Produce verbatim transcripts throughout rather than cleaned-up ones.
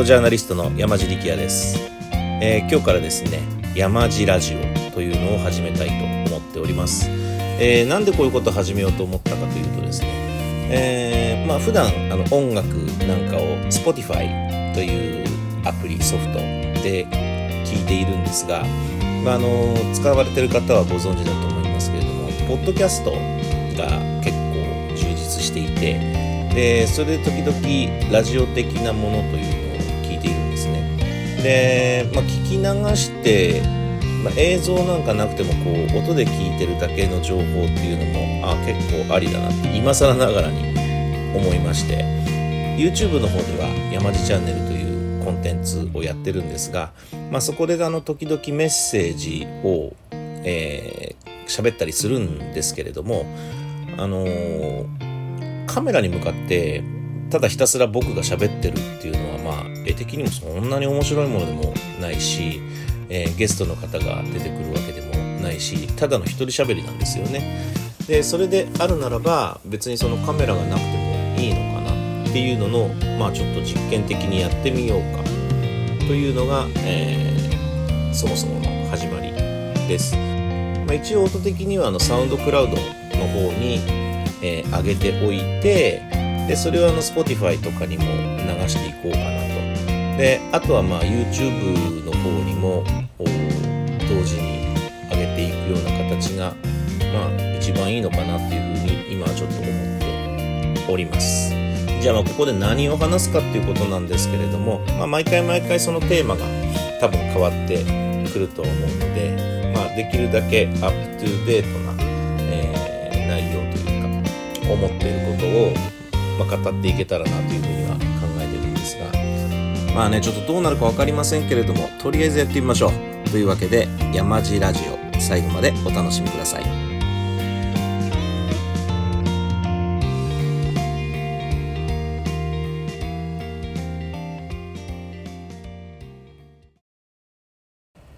ドジャーナリストの山地力也です、えー、今日からですね山地ラジオというのを始めたいと思っております、えー、なんでこういうことを始めようと思ったかというとですね、えーまあ、普段あの音楽なんかを Spotify というアプリソフトで聞いているんですが、まあ、あの使われている方はご存知だと思いますけれどもポッドキャストが結構充実していてでそれで時々ラジオ的なものというのを聞いているんですね。で、まあ、聞き流して、まあ、映像なんかなくてもこう音で聞いてるだけの情報っていうのもあ結構ありだなって今更ながらに思いまして YouTube の方では山地チャンネルというコンテンツをやってるんですが、まあ、そこであの時々メッセージを喋、えー、ったりするんですけれどもあのーカメラに向かってただひたすら僕が喋ってるっていうのは、まあ、絵的にもそんなに面白いものでもないし、えー、ゲストの方が出てくるわけでもないしただの一人喋りなんですよね。でそれであるならば別にそのカメラがなくてもいいのかなっていうのの、まあ、ちょっと実験的にやってみようかというのが、えー、そもそもの始まりです、まあ、一応音的にはあのサウンドクラウドの方にえー、上げておいてでそれをあの Spotify とかにも流していこうかなとであとはまあ YouTube の方にも同時に上げていくような形が、まあ、一番いいのかなっていうふうに今はちょっと思っております。じゃあ、 まあここで何を話すかっていうことなんですけれども、まあ、毎回毎回そのテーマが多分変わってくると思うので、まあ、できるだけアップトゥデートな、えー、内容という思っていることを語っていけたらなというふうには考えているんですがまあねちょっとどうなるか分かりませんけれどもとりあえずやってみましょうというわけで山地ラジオ最後までお楽しみください。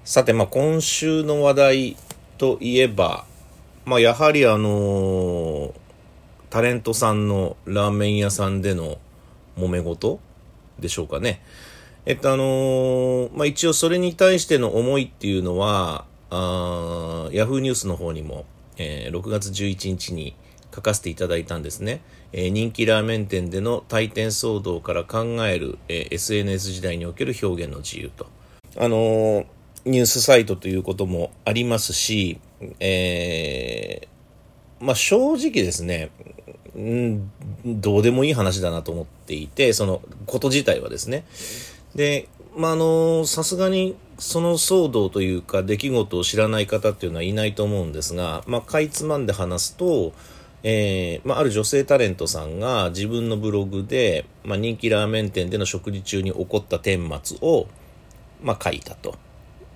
さてまあ今週の話題といえばまあやはりあのータレントさんのラーメン屋さんでの揉め事でしょうかね。えっとあのー、まあ、一応それに対しての思いっていうのは、あー、ヤフーニュースの方にも、えー、ろくがつじゅういちにちに書かせていただいたんですね。えー、人気ラーメン店での退店騒動から考える、えー、エスエヌエス 時代における表現の自由と。あのー、ニュースサイトということもありますし、えー、まあ、正直ですね、うん、どうでもいい話だなと思っていて、そのこと自体はですね。で、まあ、あの、さすがにその騒動というか出来事を知らない方っていうのはいないと思うんですが、まあ、かいつまんで話すと、えー、まあ、ある女性タレントさんが自分のブログで、まあ、人気ラーメン店での食事中に起こった顛末を、まあ、書いたと。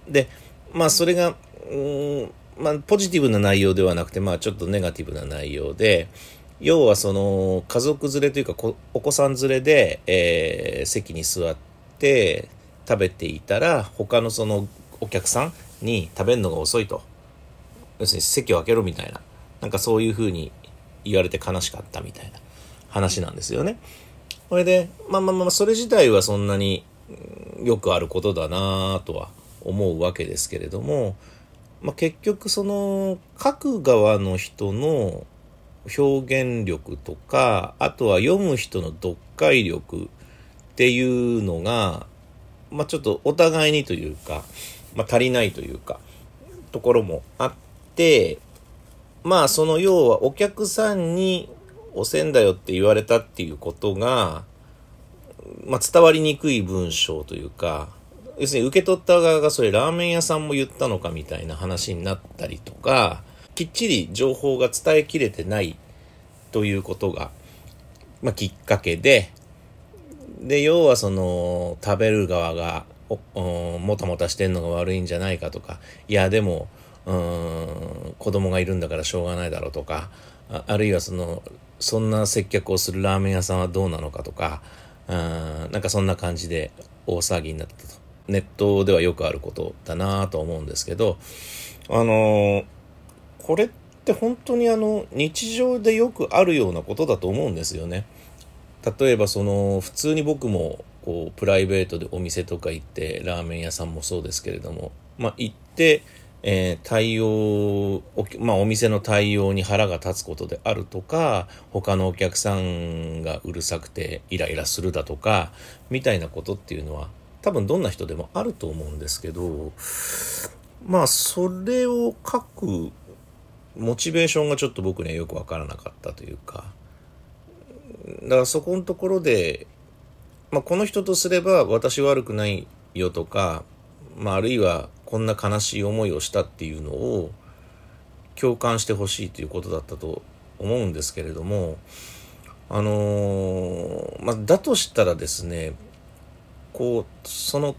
で、まあ、それが、うーんまあ、ポジティブな内容ではなくて、まあ、ちょっとネガティブな内容で、要はその、家族連れというか、お子さん連れで、えー、席に座って食べていたら、他のその、お客さんに食べるのが遅いと。要するに、席を空けろみたいな。なんかそういう風に言われて悲しかったみたいな話なんですよね。これで、まあまあまあ、それ自体はそんなによくあることだなぁとは思うわけですけれども、まあ、結局その各側の人の表現力とかあとは読む人の読解力っていうのが、まあ、ちょっとお互いにというか、まあ、足りないというかところもあってまあその要はお客さんにおせんだよって言われたっていうことが、まあ、伝わりにくい文章というか要するに受け取った側がそれラーメン屋さんも言ったのかみたいな話になったりとかきっちり情報が伝えきれてないということが、まあ、きっかけでで要はその食べる側がおもたもたしてんのが悪いんじゃないかとかいやでもうーん子供がいるんだからしょうがないだろうとか あ, あるいはそのそんな接客をするラーメン屋さんはどうなのかとかうーんなんかそんな感じで大騒ぎになったとネットではよくあることだなと思うんですけど、あのー、これって本当にあの日常でよくあるようなことだと思うんですよね。例えばその普通に僕もこうプライベートでお店とか行ってラーメン屋さんもそうですけれども、まあ、行って、えー、対応、まあ、お店の対応に腹が立つことであるとか、他のお客さんがうるさくてイライラするだとかみたいなことっていうのは多分どんな人でもあると思うんですけど、まあそれを書くモチベーションがちょっと僕にはよく分からなかったというか、だからそこのところで、まあ、この人とすれば私悪くないよとか、まあ、あるいはこんな悲しい思いをしたっていうのを共感してほしいということだったと思うんですけれども、あのーまあ、だとしたらですね、こうその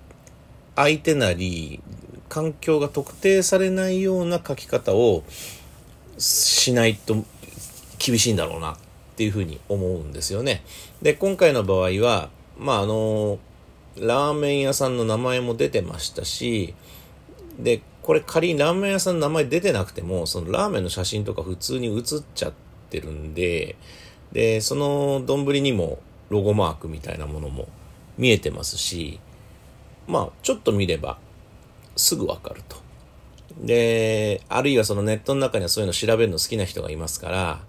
相手なり環境が特定されないような書き方をしないと厳しいんだろうなっていうふうに思うんですよね。で、今回の場合は、まああのラーメン屋さんの名前も出てましたし、でこれ仮にラーメン屋さんの名前出てなくても、そのラーメンの写真とか普通に写っちゃってるんで、でその丼にもロゴマークみたいなものも見えてますし、まあちょっと見ればすぐわかると。で、あるいはそのネットの中にはそういうの調べるの好きな人がいますから、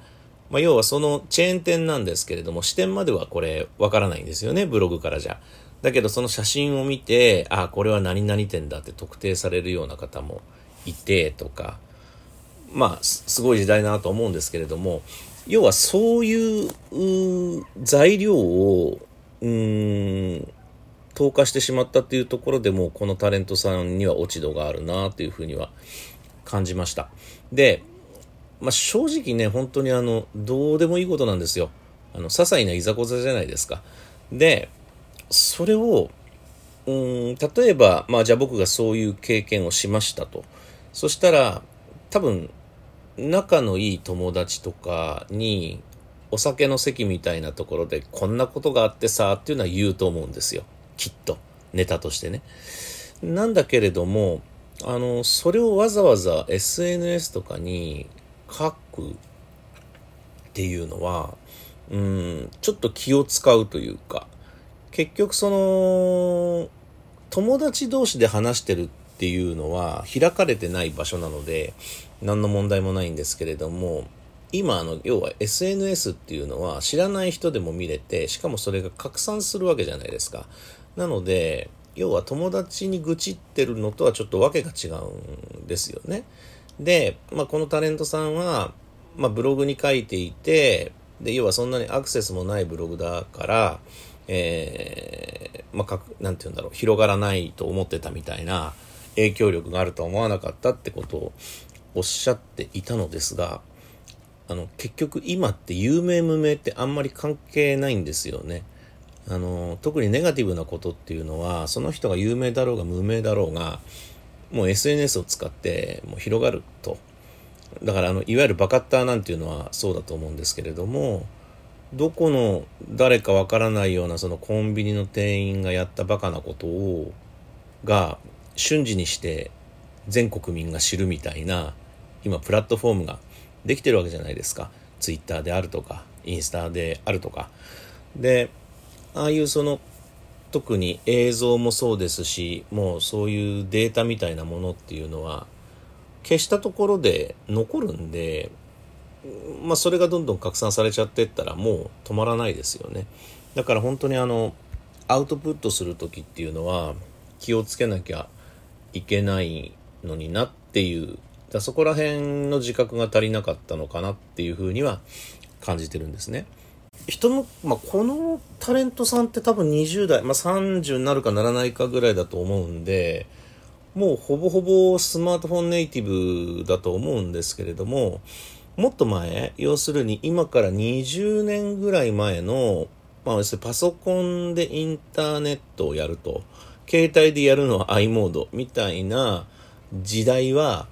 まあ要はそのチェーン店なんですけれども、視点まではこれわからないんですよね、ブログからじゃ。だけどその写真を見て、あ、これは何々店だって特定されるような方もいてとか、まあすごい時代だなと思うんですけれども、要はそういう、うー、材料を、うーん、投下してしまったっていうところでも、このタレントさんには落ち度があるなというふうには感じました。で、まあ、正直ね、本当にあのどうでもいいことなんですよ。あの些細ないざこざじゃないですか。で、それをうーん例えば、まあ、じゃあ僕がそういう経験をしましたと。そしたら多分仲のいい友達とかにお酒の席みたいなところでこんなことがあってさっていうのは言うと思うんですよ。きっとネタとしてね。なんだけれども、あのそれをわざわざ エスエヌエス とかに書くっていうのは、うーんちょっと気を使うというか、結局その友達同士で話してるっていうのは開かれてない場所なので何の問題もないんですけれども、今あの要は エスエヌエス っていうのは知らない人でも見れて、しかもそれが拡散するわけじゃないですか。なので要は友達に愚痴ってるのとはちょっとわけが違うんですよね。で、まあ、このタレントさんは、まあ、ブログに書いていて、で要はそんなにアクセスもないブログだから、えーまあ、かなんて言うんだろう、広がらないと思ってたみたいな、影響力があるとは思わなかったってことをおっしゃっていたのですが、あの結局今って有名無名ってあんまり関係ないんですよね。あの特にネガティブなことっていうのは、その人が有名だろうが無名だろうが、もう エスエヌエス を使ってもう広がると。だからあのいわゆるバカッターなんていうのはそうだと思うんですけれども、どこの誰かわからないようなそのコンビニの店員がやったバカなことをが瞬時にして全国民が知るみたいな、今プラットフォームができてるわけじゃないですか。ツイッターであるとかインスタであるとかで、ああいうその特に映像もそうですし、もうそういうデータみたいなものっていうのは消したところで残るんで、まあそれがどんどん拡散されちゃってったらもう止まらないですよね。だから本当にあのアウトプットする時っていうのは気をつけなきゃいけないのになっていう、だそこら辺の自覚が足りなかったのかなっていうふうには感じてるんですね。人の、まあ、このタレントさんって多分にじゅうだい、まあ、さんじゅうになるかならないかぐらいだと思うんで、もうほぼほぼスマートフォンネイティブだと思うんですけれども、もっと前、要するに今からにじゅうねんぐらい前の、まあ、要するにパソコンでインターネットをやると、携帯でやるのは i モードみたいな時代は、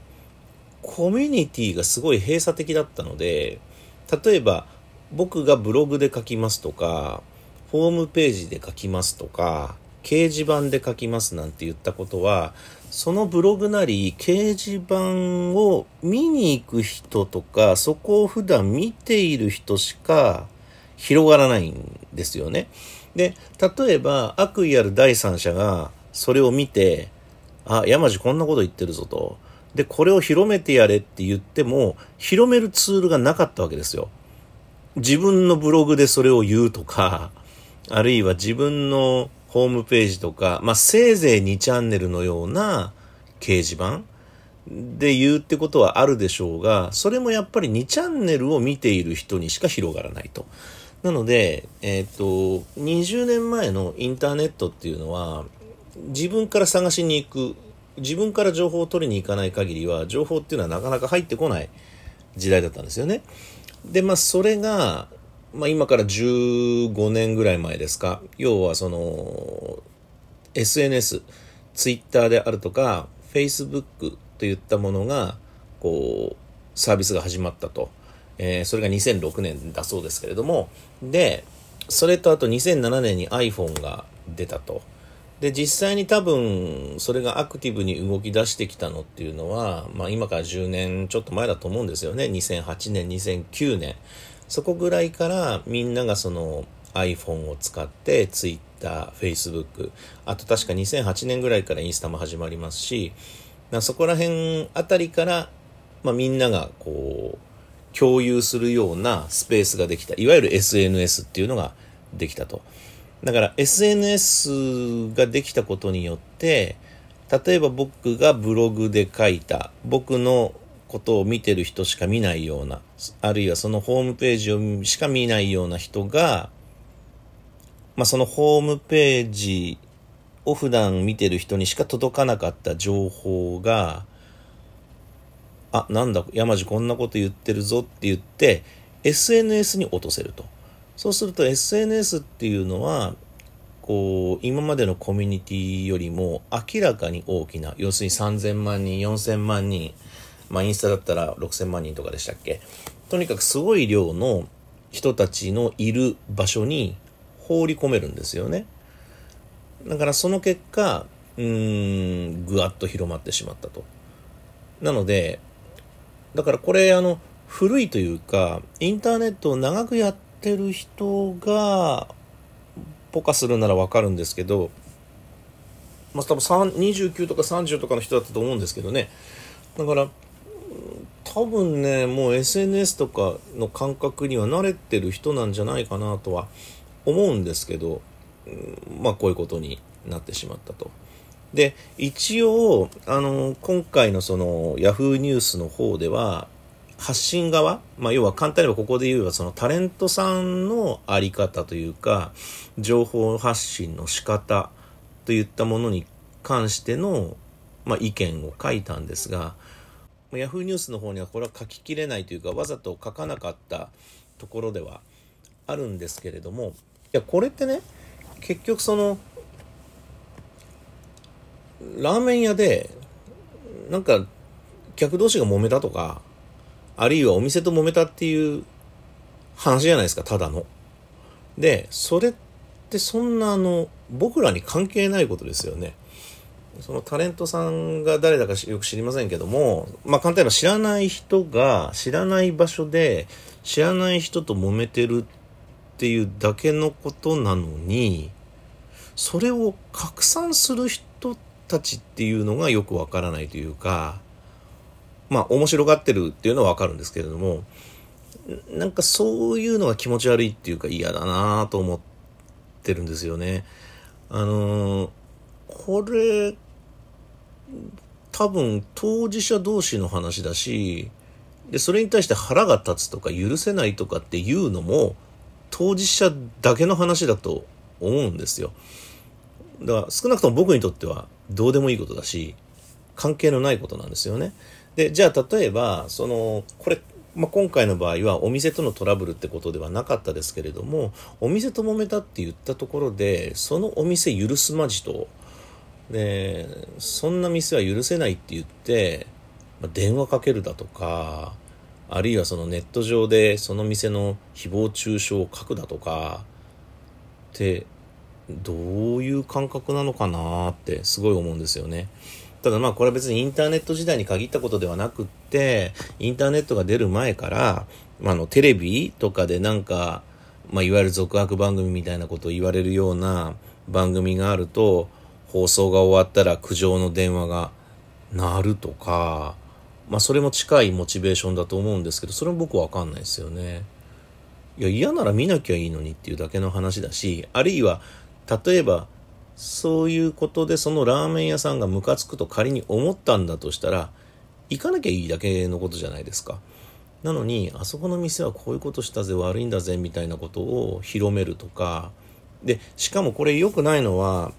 コミュニティがすごい閉鎖的だったので、例えば僕がブログで書きますとか、ホームページで書きますとか、掲示板で書きますなんて言ったことは、そのブログなり掲示板を見に行く人とか、そこを普段見ている人しか広がらないんですよね。で、例えば悪意ある第三者がそれを見て、あ、山路こんなこと言ってるぞと。で、これを広めてやれって言っても、広めるツールがなかったわけですよ。自分のブログでそれを言うとか、あるいは自分のホームページとか、まあ、せいぜいにチャンネルのような掲示板で言うってことはあるでしょうが、それもやっぱりにチャンネルを見ている人にしか広がらないと。なので、えっと、にじゅうねんまえのインターネットっていうのは、自分から探しに行く、自分から情報を取りに行かない限りは、情報っていうのはなかなか入ってこない時代だったんですよね。で、まあ、それが、まあ、今からじゅうごねんぐらい前ですか。要は、その、エスエヌエス、Twitter であるとか、Facebook といったものが、こう、サービスが始まったと。えー、それがにせんろくねんだそうですけれども。で、それとあとにせんななねんに iPhone が出たと。で、実際に多分、それがアクティブに動き出してきたのっていうのは、まあ今からじゅうねんちょっと前だと思うんですよね。にせんはちねん、にせんきゅうねん。そこぐらいからみんながその iPhone を使って、Twitter、Facebook、あと確かにせんはちねんぐらいからインスタも始まりますし、そこら辺あたりから、まあみんながこう、共有するようなスペースができた。いわゆる エスエヌエス っていうのができたと。だから エスエヌエス ができたことによって、例えば僕がブログで書いた、僕のことを見てる人しか見ないような、あるいはそのホームページをしか見ないような人が、まあ、そのホームページを普段見てる人にしか届かなかった情報が、あ、なんだ、山路こんなこと言ってるぞって言って、エスエヌエス に落とせると。そうすると エスエヌエス っていうのは、こう、今までのコミュニティよりも明らかに大きな、要するにさんぜんまんにん、よんせんまんにん、まあインスタだったらろくせんまんにんとかでしたっけ。とにかくすごい量の人たちのいる場所に放り込めるんですよね。だからその結果、うーん、ぐわっと広まってしまったと。なので、だからこれあの、古いというか、インターネットを長くやって、てる人がポカするならわかるんですけど、まあ多分にじゅうきゅうとかさんじゅうとかの人だったと思うんですけどね。だから多分ね、もう エスエヌエス とかの感覚には慣れてる人なんじゃないかなとは思うんですけど、まあこういうことになってしまったと。で、一応あの今回のその Yahoo ニュースの方では、発信側、まあ、要は簡単にはここで言えばそのタレントさんのあり方というか、情報発信の仕方といったものに関しての、まあ、意見を書いたんですが、ヤフーニュースの方にはこれは書ききれないというか、わざと書かなかったところではあるんですけれども、いや、これってね、結局その、ラーメン屋で、なんか客同士が揉めたとか、あるいはお店と揉めたっていう話じゃないですか、ただの。で、それってそんなあの、僕らに関係ないことですよね。そのタレントさんが誰だかよく知りませんけども、まあ簡単に知らない人が知らない場所で知らない人と揉めてるっていうだけのことなのに、それを拡散する人たちっていうのがよくわからないというか、まあ面白がってるっていうのはわかるんですけれども、なんかそういうのが気持ち悪いっていうか嫌だなぁと思ってるんですよね。あのー、これ多分当事者同士の話だし、でそれに対して腹が立つとか許せないとかっていうのも当事者だけの話だと思うんですよ。だから少なくとも僕にとってはどうでもいいことだし、関係のないことなんですよね。で、じゃあ例えば、その、これ、まあ、今回の場合はお店とのトラブルってことではなかったですけれども、お店と揉めたって言ったところで、そのお店許すまじと、で、そんな店は許せないって言って、まあ、電話かけるだとか、あるいはそのネット上でその店の誹謗中傷を書くだとか、って、どういう感覚なのかなってすごい思うんですよね。ただまあこれは別にインターネット時代に限ったことではなくって、インターネットが出る前から、まあ、あのテレビとかでなんかまあ、いわゆる続悪番組みたいなことを言われるような番組があると、放送が終わったら苦情の電話が鳴るとか、まあ、それも近いモチベーションだと思うんですけど、それも僕は分かんないですよね。いや、嫌なら見なきゃいいのにっていうだけの話だし、あるいは例えばそういうことでそのラーメン屋さんがムカつくと仮に思ったんだとしたら、行かなきゃいいだけのことじゃないですか。なのに、あそこの店はこういうことしたぜ、悪いんだぜみたいなことを広めるとかで、しかもこれ良くないのは、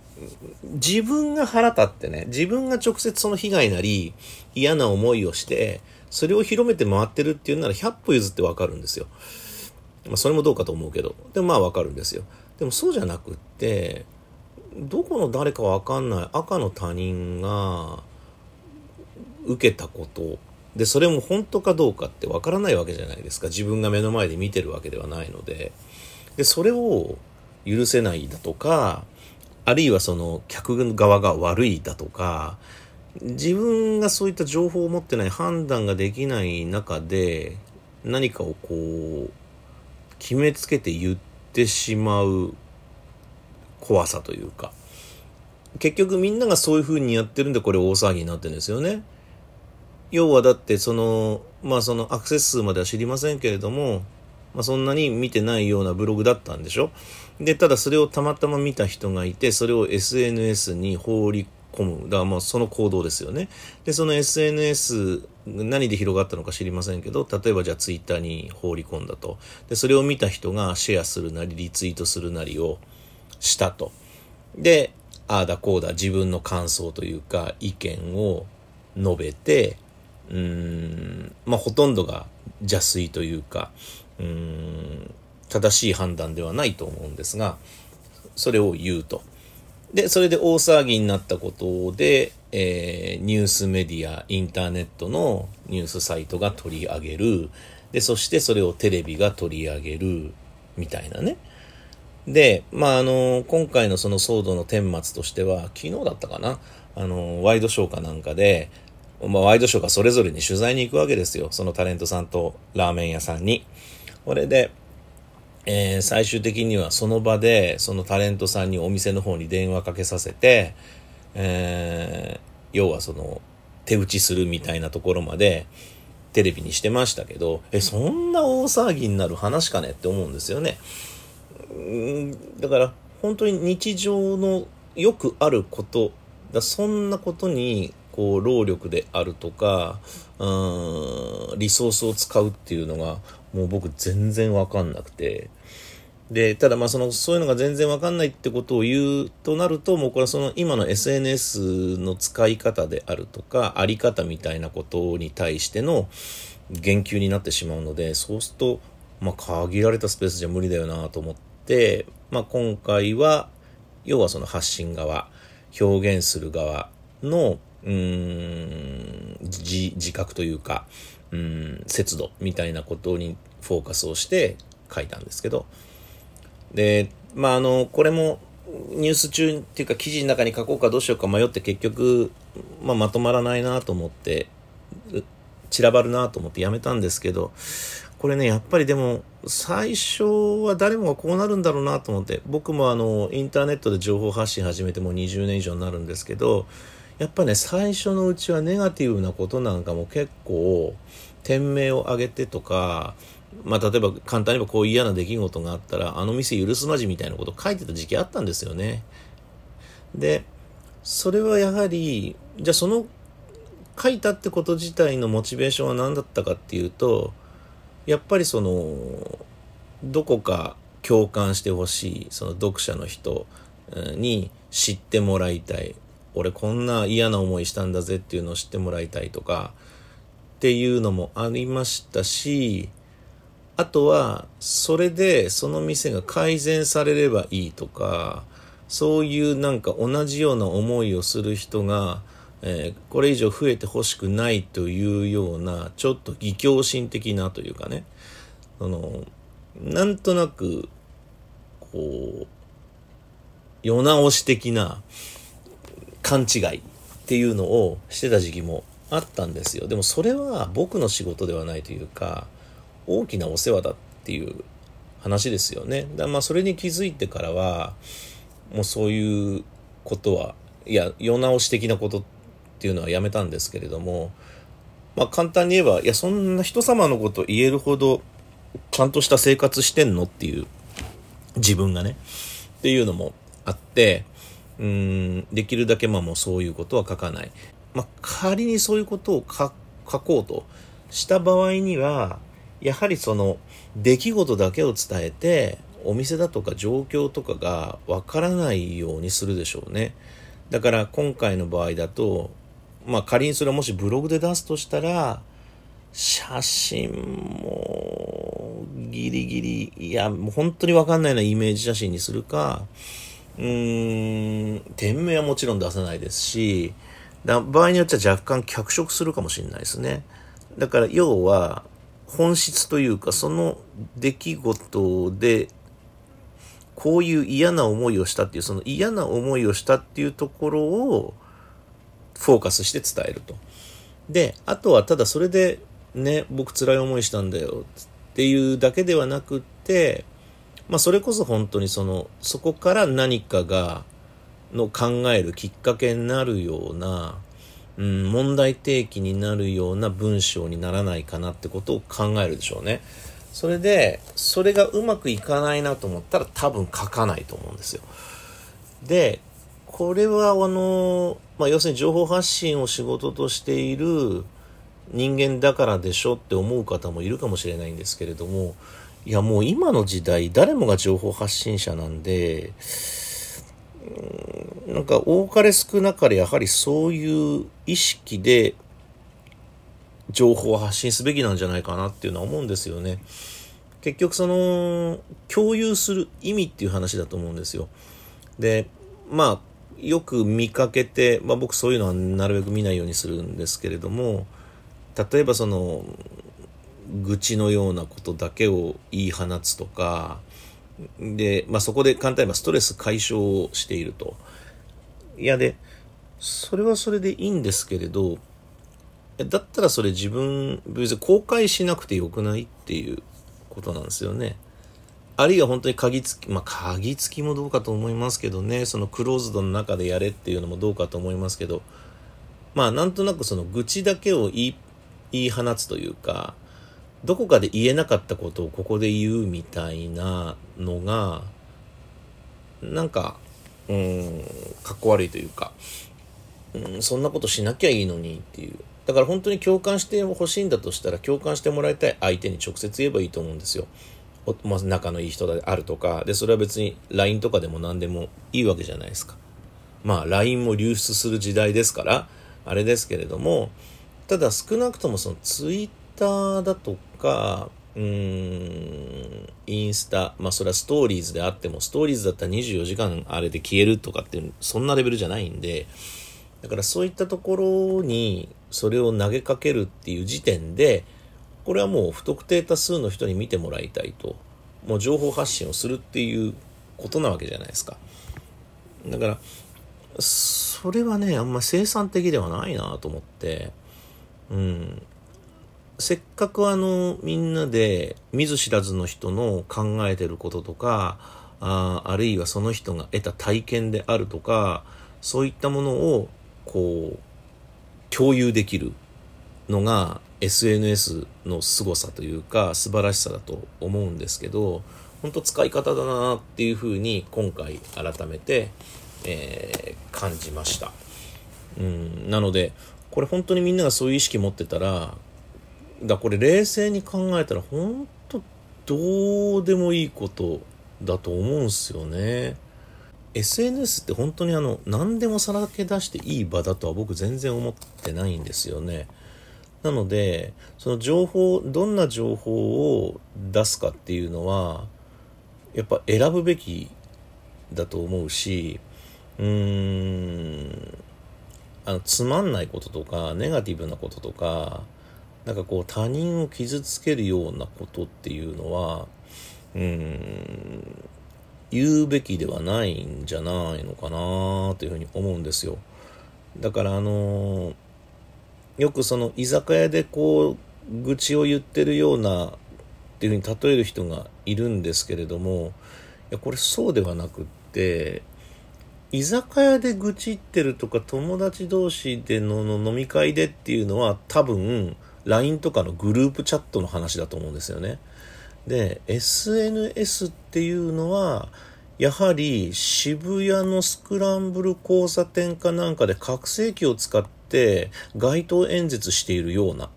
自分が腹立ってね、自分が直接その被害なり嫌な思いをしてそれを広めて回ってるっていうならひゃっぽ譲ってわかるんですよ。まあ、それもどうかと思うけど、でもまあわかるんですよ。でもそうじゃなくって、どこの誰かわかんない赤の他人が受けたことで、それも本当かどうかってわからないわけじゃないですか。自分が目の前で見てるわけではないので、でそれを許せないだとか、あるいはその客側が悪いだとか、自分がそういった情報を持ってない、判断ができない中で何かをこう決めつけて言ってしまう怖さというか、結局みんながそういう風にやってるんで、これ大騒ぎになってるんですよね。要はだってそのまあそのアクセス数までは知りませんけれども、まあ、そんなに見てないようなブログだったんでしょ。で、ただそれをたまたま見た人がいて、それを エスエヌエス に放り込む。だからまあその行動ですよね。で、その エスエヌエス 何で広がったのか知りませんけど、例えばじゃあ Twitter に放り込んだと。で、それを見た人がシェアするなりリツイートするなりをしたと。で、ああだこうだ自分の感想というか意見を述べて、うーん、まあほとんどが邪推というか、うーん、正しい判断ではないと思うんですが、それを言うと。で、それで大騒ぎになったことで、えー、ニュースメディア、インターネットのニュースサイトが取り上げる。で、そしてそれをテレビが取り上げるみたいなね。で、まああの今回のその騒動の顛末としては、昨日だったかな、あのワイドショーかなんかで、まあ、ワイドショーがそれぞれに取材に行くわけですよ。そのタレントさんとラーメン屋さんに。これで、えー、最終的にはその場でそのタレントさんにお店の方に電話かけさせて、えー、要はその手打ちするみたいなところまでテレビにしてましたけど、えそんな大騒ぎになる話かねって思うんですよね。だから本当に日常のよくあることだ、そんなことにこう労力であるとか、うーん、リソースを使うっていうのがもう僕全然わかんなくて、でただまあそのそういうのが全然わかんないってことを言うとなると、もうこれはその今の エスエヌエス の使い方であるとかあり方みたいなことに対しての言及になってしまうので、そうするとまあ限られたスペースじゃ無理だよなと思って、まあ、今回は要はその発信側、表現する側のうーん 自, 自覚というか、うーん、節度みたいなことにフォーカスをして書いたんですけど、でまああのこれもニュース中っていうか記事の中に書こうかどうしようか迷って、結局、まあ、まとまらないなと思って散らばるなと思ってやめたんですけど、これね、やっぱりでも最初は誰もがこうなるんだろうなと思って、僕もあのインターネットで情報発信始めてもうにじゅうねん以上になるんですけど、やっぱね、最初のうちはネガティブなことなんかも結構店名を挙げてとか、まあ例えば簡単に言えばこういう嫌な出来事があったらあの店許すまじみたいなことを書いてた時期あったんですよね。で、それはやはりじゃあその書いたってこと自体のモチベーションは何だったかっていうと、やっぱりそのどこか共感してほしい、その読者の人に知ってもらいたい、俺こんな嫌な思いしたんだぜっていうのを知ってもらいたいとかっていうのもありましたし、あとはそれでその店が改善されればいいとか、そういうなんか同じような思いをする人が、えー、これ以上増えてほしくないというような、ちょっと義教心的なというかね、あのなんとなくこう世直し的な勘違いっていうのをしてた時期もあったんですよ。でもそれは僕の仕事ではないというか、大きなお世話だっていう話ですよね。だまあそれに気づいてからはもうそういうことはいや世直し的なことっていうのはやめたんですけれども、まあ簡単に言えばいやそんな人様のこと言えるほどちゃんとした生活してんのっていう自分がねっていうのもあってうーんできるだけまあもうそういうことは書かない。まあ仮にそういうことを書こうとした場合にはやはりその出来事だけを伝えてお店だとか状況とかがわからないようにするでしょうね。だから今回の場合だとまあ仮にそれをもしブログで出すとしたら写真もギリギリいやもう本当にわかんないようなイメージ写真にするかうーん店名はもちろん出さないですしだ場合によっては若干脚色するかもしれないですね。だから要は本質というかその出来事でこういう嫌な思いをしたっていうその嫌な思いをしたっていうところをフォーカスして伝えると。であとはただそれでね僕辛い思いしたんだよっていうだけではなくってまあそれこそ本当にそのそこから何かがの考えるきっかけになるようなうん、問題提起になるような文章にならないかなってことを考えるでしょうね。それでそれがうまくいかないなと思ったら多分書かないと思うんですよ。でこれはあの、まあ、要するに情報発信を仕事としている人間だからでしょって思う方もいるかもしれないんですけれどもいやもう今の時代誰もが情報発信者なんでなんか多かれ少なかれやはりそういう意識で情報を発信すべきなんじゃないかなっていうのは思うんですよね。結局その共有する意味っていう話だと思うんですよ。でまあよく見かけて、まあ、僕そういうのはなるべく見ないようにするんですけれども例えばその愚痴のようなことだけを言い放つとかで、まあ、そこで簡単にストレス解消をしていると。いやで、それはそれでいいんですけれど、だったらそれ自分、別に公開しなくてよくないっていうことなんですよね。あるいは本当に鍵付き、まあ鍵付きもどうかと思いますけどね、そのクローズドの中でやれっていうのもどうかと思いますけど、まあなんとなくその愚痴だけを言い、言い放つというか、どこかで言えなかったことをここで言うみたいなのがなんかうーんかっこ悪いというかうーんそんなことしなきゃいいのにっていう。だから本当に共感してほしいんだとしたら共感してもらいたい相手に直接言えばいいと思うんですよ。まあ、仲のいい人であるとかでそれは別に ライン とかでも何でもいいわけじゃないですか。まあ ライン も流出する時代ですからあれですけれどもただ少なくともそのツイッツイッターだとかうーんインスタまあそれはストーリーズであってもストーリーズだったらにじゅうよじかんあれで消えるとかっていうそんなレベルじゃないんでだからそういったところにそれを投げかけるっていう時点でこれはもう不特定多数の人に見てもらいたいともう情報発信をするっていうことなわけじゃないですか。だからそれはねあんま生産的ではないなと思ってうんせっかくあのみんなで見ず知らずの人の考えてることとか あ, あるいはその人が得た体験であるとかそういったものをこう共有できるのが エスエヌエス の凄さというか素晴らしさだと思うんですけど本当使い方だなっていうふうに今回改めて、えー、感じました。うんなのでこれ本当にみんながそういう意識持ってたらだこれ冷静に考えたら本当どうでもいいことだと思うんすよね。 エスエヌエス って本当にあの何でもさらけ出していい場だとは僕全然思ってないんですよね。なのでその情報どんな情報を出すかっていうのはやっぱ選ぶべきだと思うしうーんあのつまんないこととかネガティブなこととかなんかこう他人を傷つけるようなことっていうのはうーん言うべきではないんじゃないのかなというふうに思うんですよ。だからあのー、よくその居酒屋でこう愚痴を言ってるようなっていうふうに例える人がいるんですけれども、いやこれそうではなくって、居酒屋で愚痴ってるとか友達同士での飲み会でっていうのは多分 ライン とかのグループチャットの話だと思うんですよね。で エスエヌエス っていうのはやはり渋谷のスクランブル交差点かなんかで拡声器を使って街頭演説しているような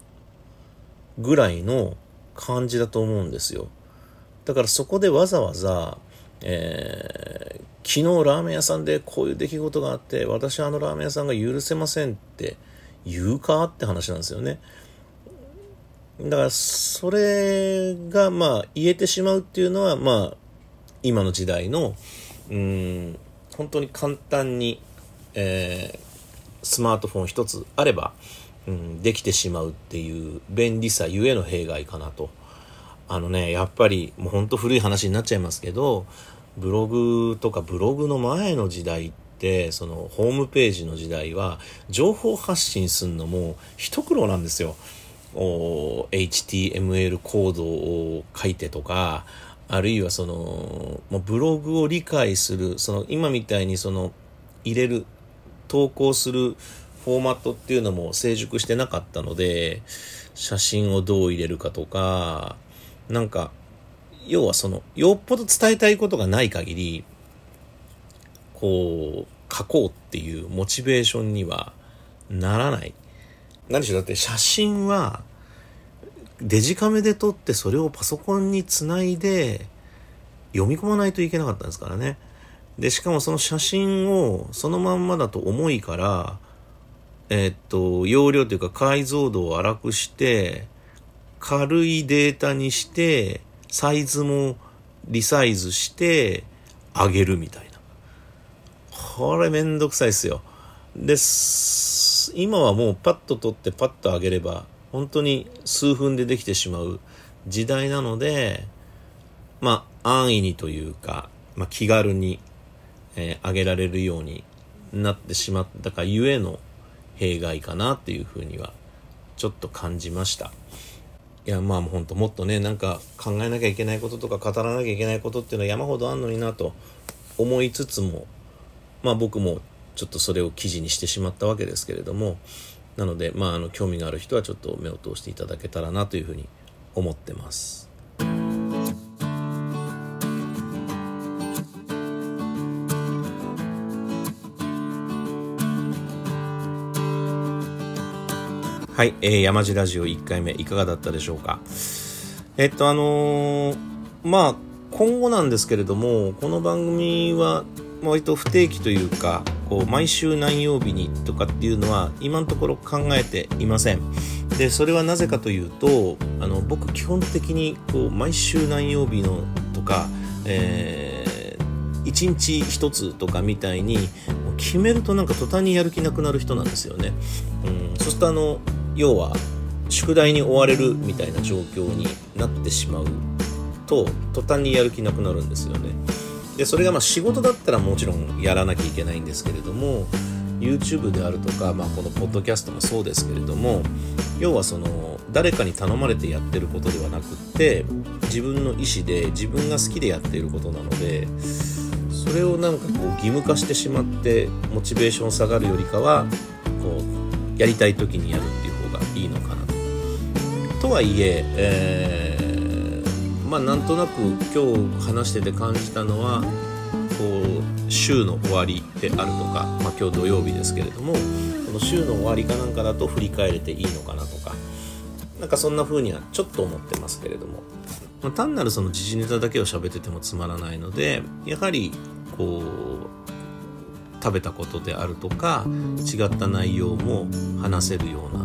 ぐらいの感じだと思うんですよ。だからそこでわざわざ、えー、昨日ラーメン屋さんでこういう出来事があって私はあのラーメン屋さんが許せませんって言うかって話なんですよね。だからそれがまあ言えてしまうっていうのはまあ今の時代のうーん本当に簡単に、えー、スマートフォン一つあれば、うん、できてしまうっていう便利さゆえの弊害かなと。あのねやっぱりもう本当古い話になっちゃいますけど、ブログとかブログの前の時代ってそのホームページの時代は情報発信するのも一苦労なんですよ。お エイチティーエムエル コードを書いてとか、あるいはそのブログを理解する、その今みたいにその入れる投稿するフォーマットっていうのも成熟してなかったので、写真をどう入れるかとか、なんか要はそのよっぽど伝えたいことがない限りこう書こうっていうモチベーションにはならない。何でしょう、だって写真はデジカメで撮ってそれをパソコンにつないで読み込まないといけなかったんですからね。でしかもその写真をそのまんまだと重いから、えー、っと容量というか解像度を荒くして軽いデータにしてサイズもリサイズして上げるみたいな、これめんどくさいですよ。で今はもうパッと撮ってパッと上げれば本当に数分でできてしまう時代なので、まあ安易にというか、まあ、気軽に、えー、上げられるようになってしまったかゆえの弊害かなっていうふうにはちょっと感じました。いやまあもう本当もっとねなんか考えなきゃいけないこととか語らなきゃいけないことっていうのは山ほどあんのになと思いつつも、まあ僕もちょっとそれを記事にしてしまったわけですけれども、なので、まあ、あの興味がある人はちょっと目を通していただけたらなというふうに思ってます。はい、えー、山地ラジオいっかいめいかがだったでしょうか。えっとあのー、まあ今後なんですけれども、この番組は割と不定期というかこう毎週何曜日にとかっていうのは今のところ考えていません。でそれはなぜかというと、あの僕基本的にこう毎週何曜日のとか、えー、いちにちひとつとかみたいに決めるとなんか途端にやる気なくなる人なんですよね。うん、そうするとあの要は宿題に追われるみたいな状況になってしまうと途端にやる気なくなるんですよね。でそれがまあ仕事だったらもちろんやらなきゃいけないんですけれども、 YouTube であるとか、まあ、このポッドキャストもそうですけれども、要はその誰かに頼まれてやってることではなくって自分の意思で自分が好きでやっていることなので、それをなんかこう義務化してしまってモチベーション下がるよりかはこうやりたい時にやるっていう方がいいのかなと。とはいええーまあ、なんとなく今日話してて感じたのはこう週の終わりであるとか、まあ、今日土曜日ですけれども、この週の終わりかなんかだと振り返れていいのかなとか、なんかそんな風にはちょっと思ってますけれども、まあ、単なるその時事ネタだけを喋っててもつまらないので、やはりこう食べたことであるとか違った内容も話せるよう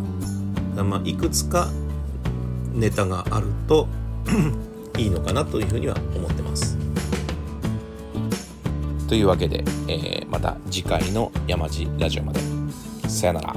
な、まあ、いくつかネタがあるといいのかなというふうには思ってます。というわけで、えー、また次回の山地ラジオまで。さよなら。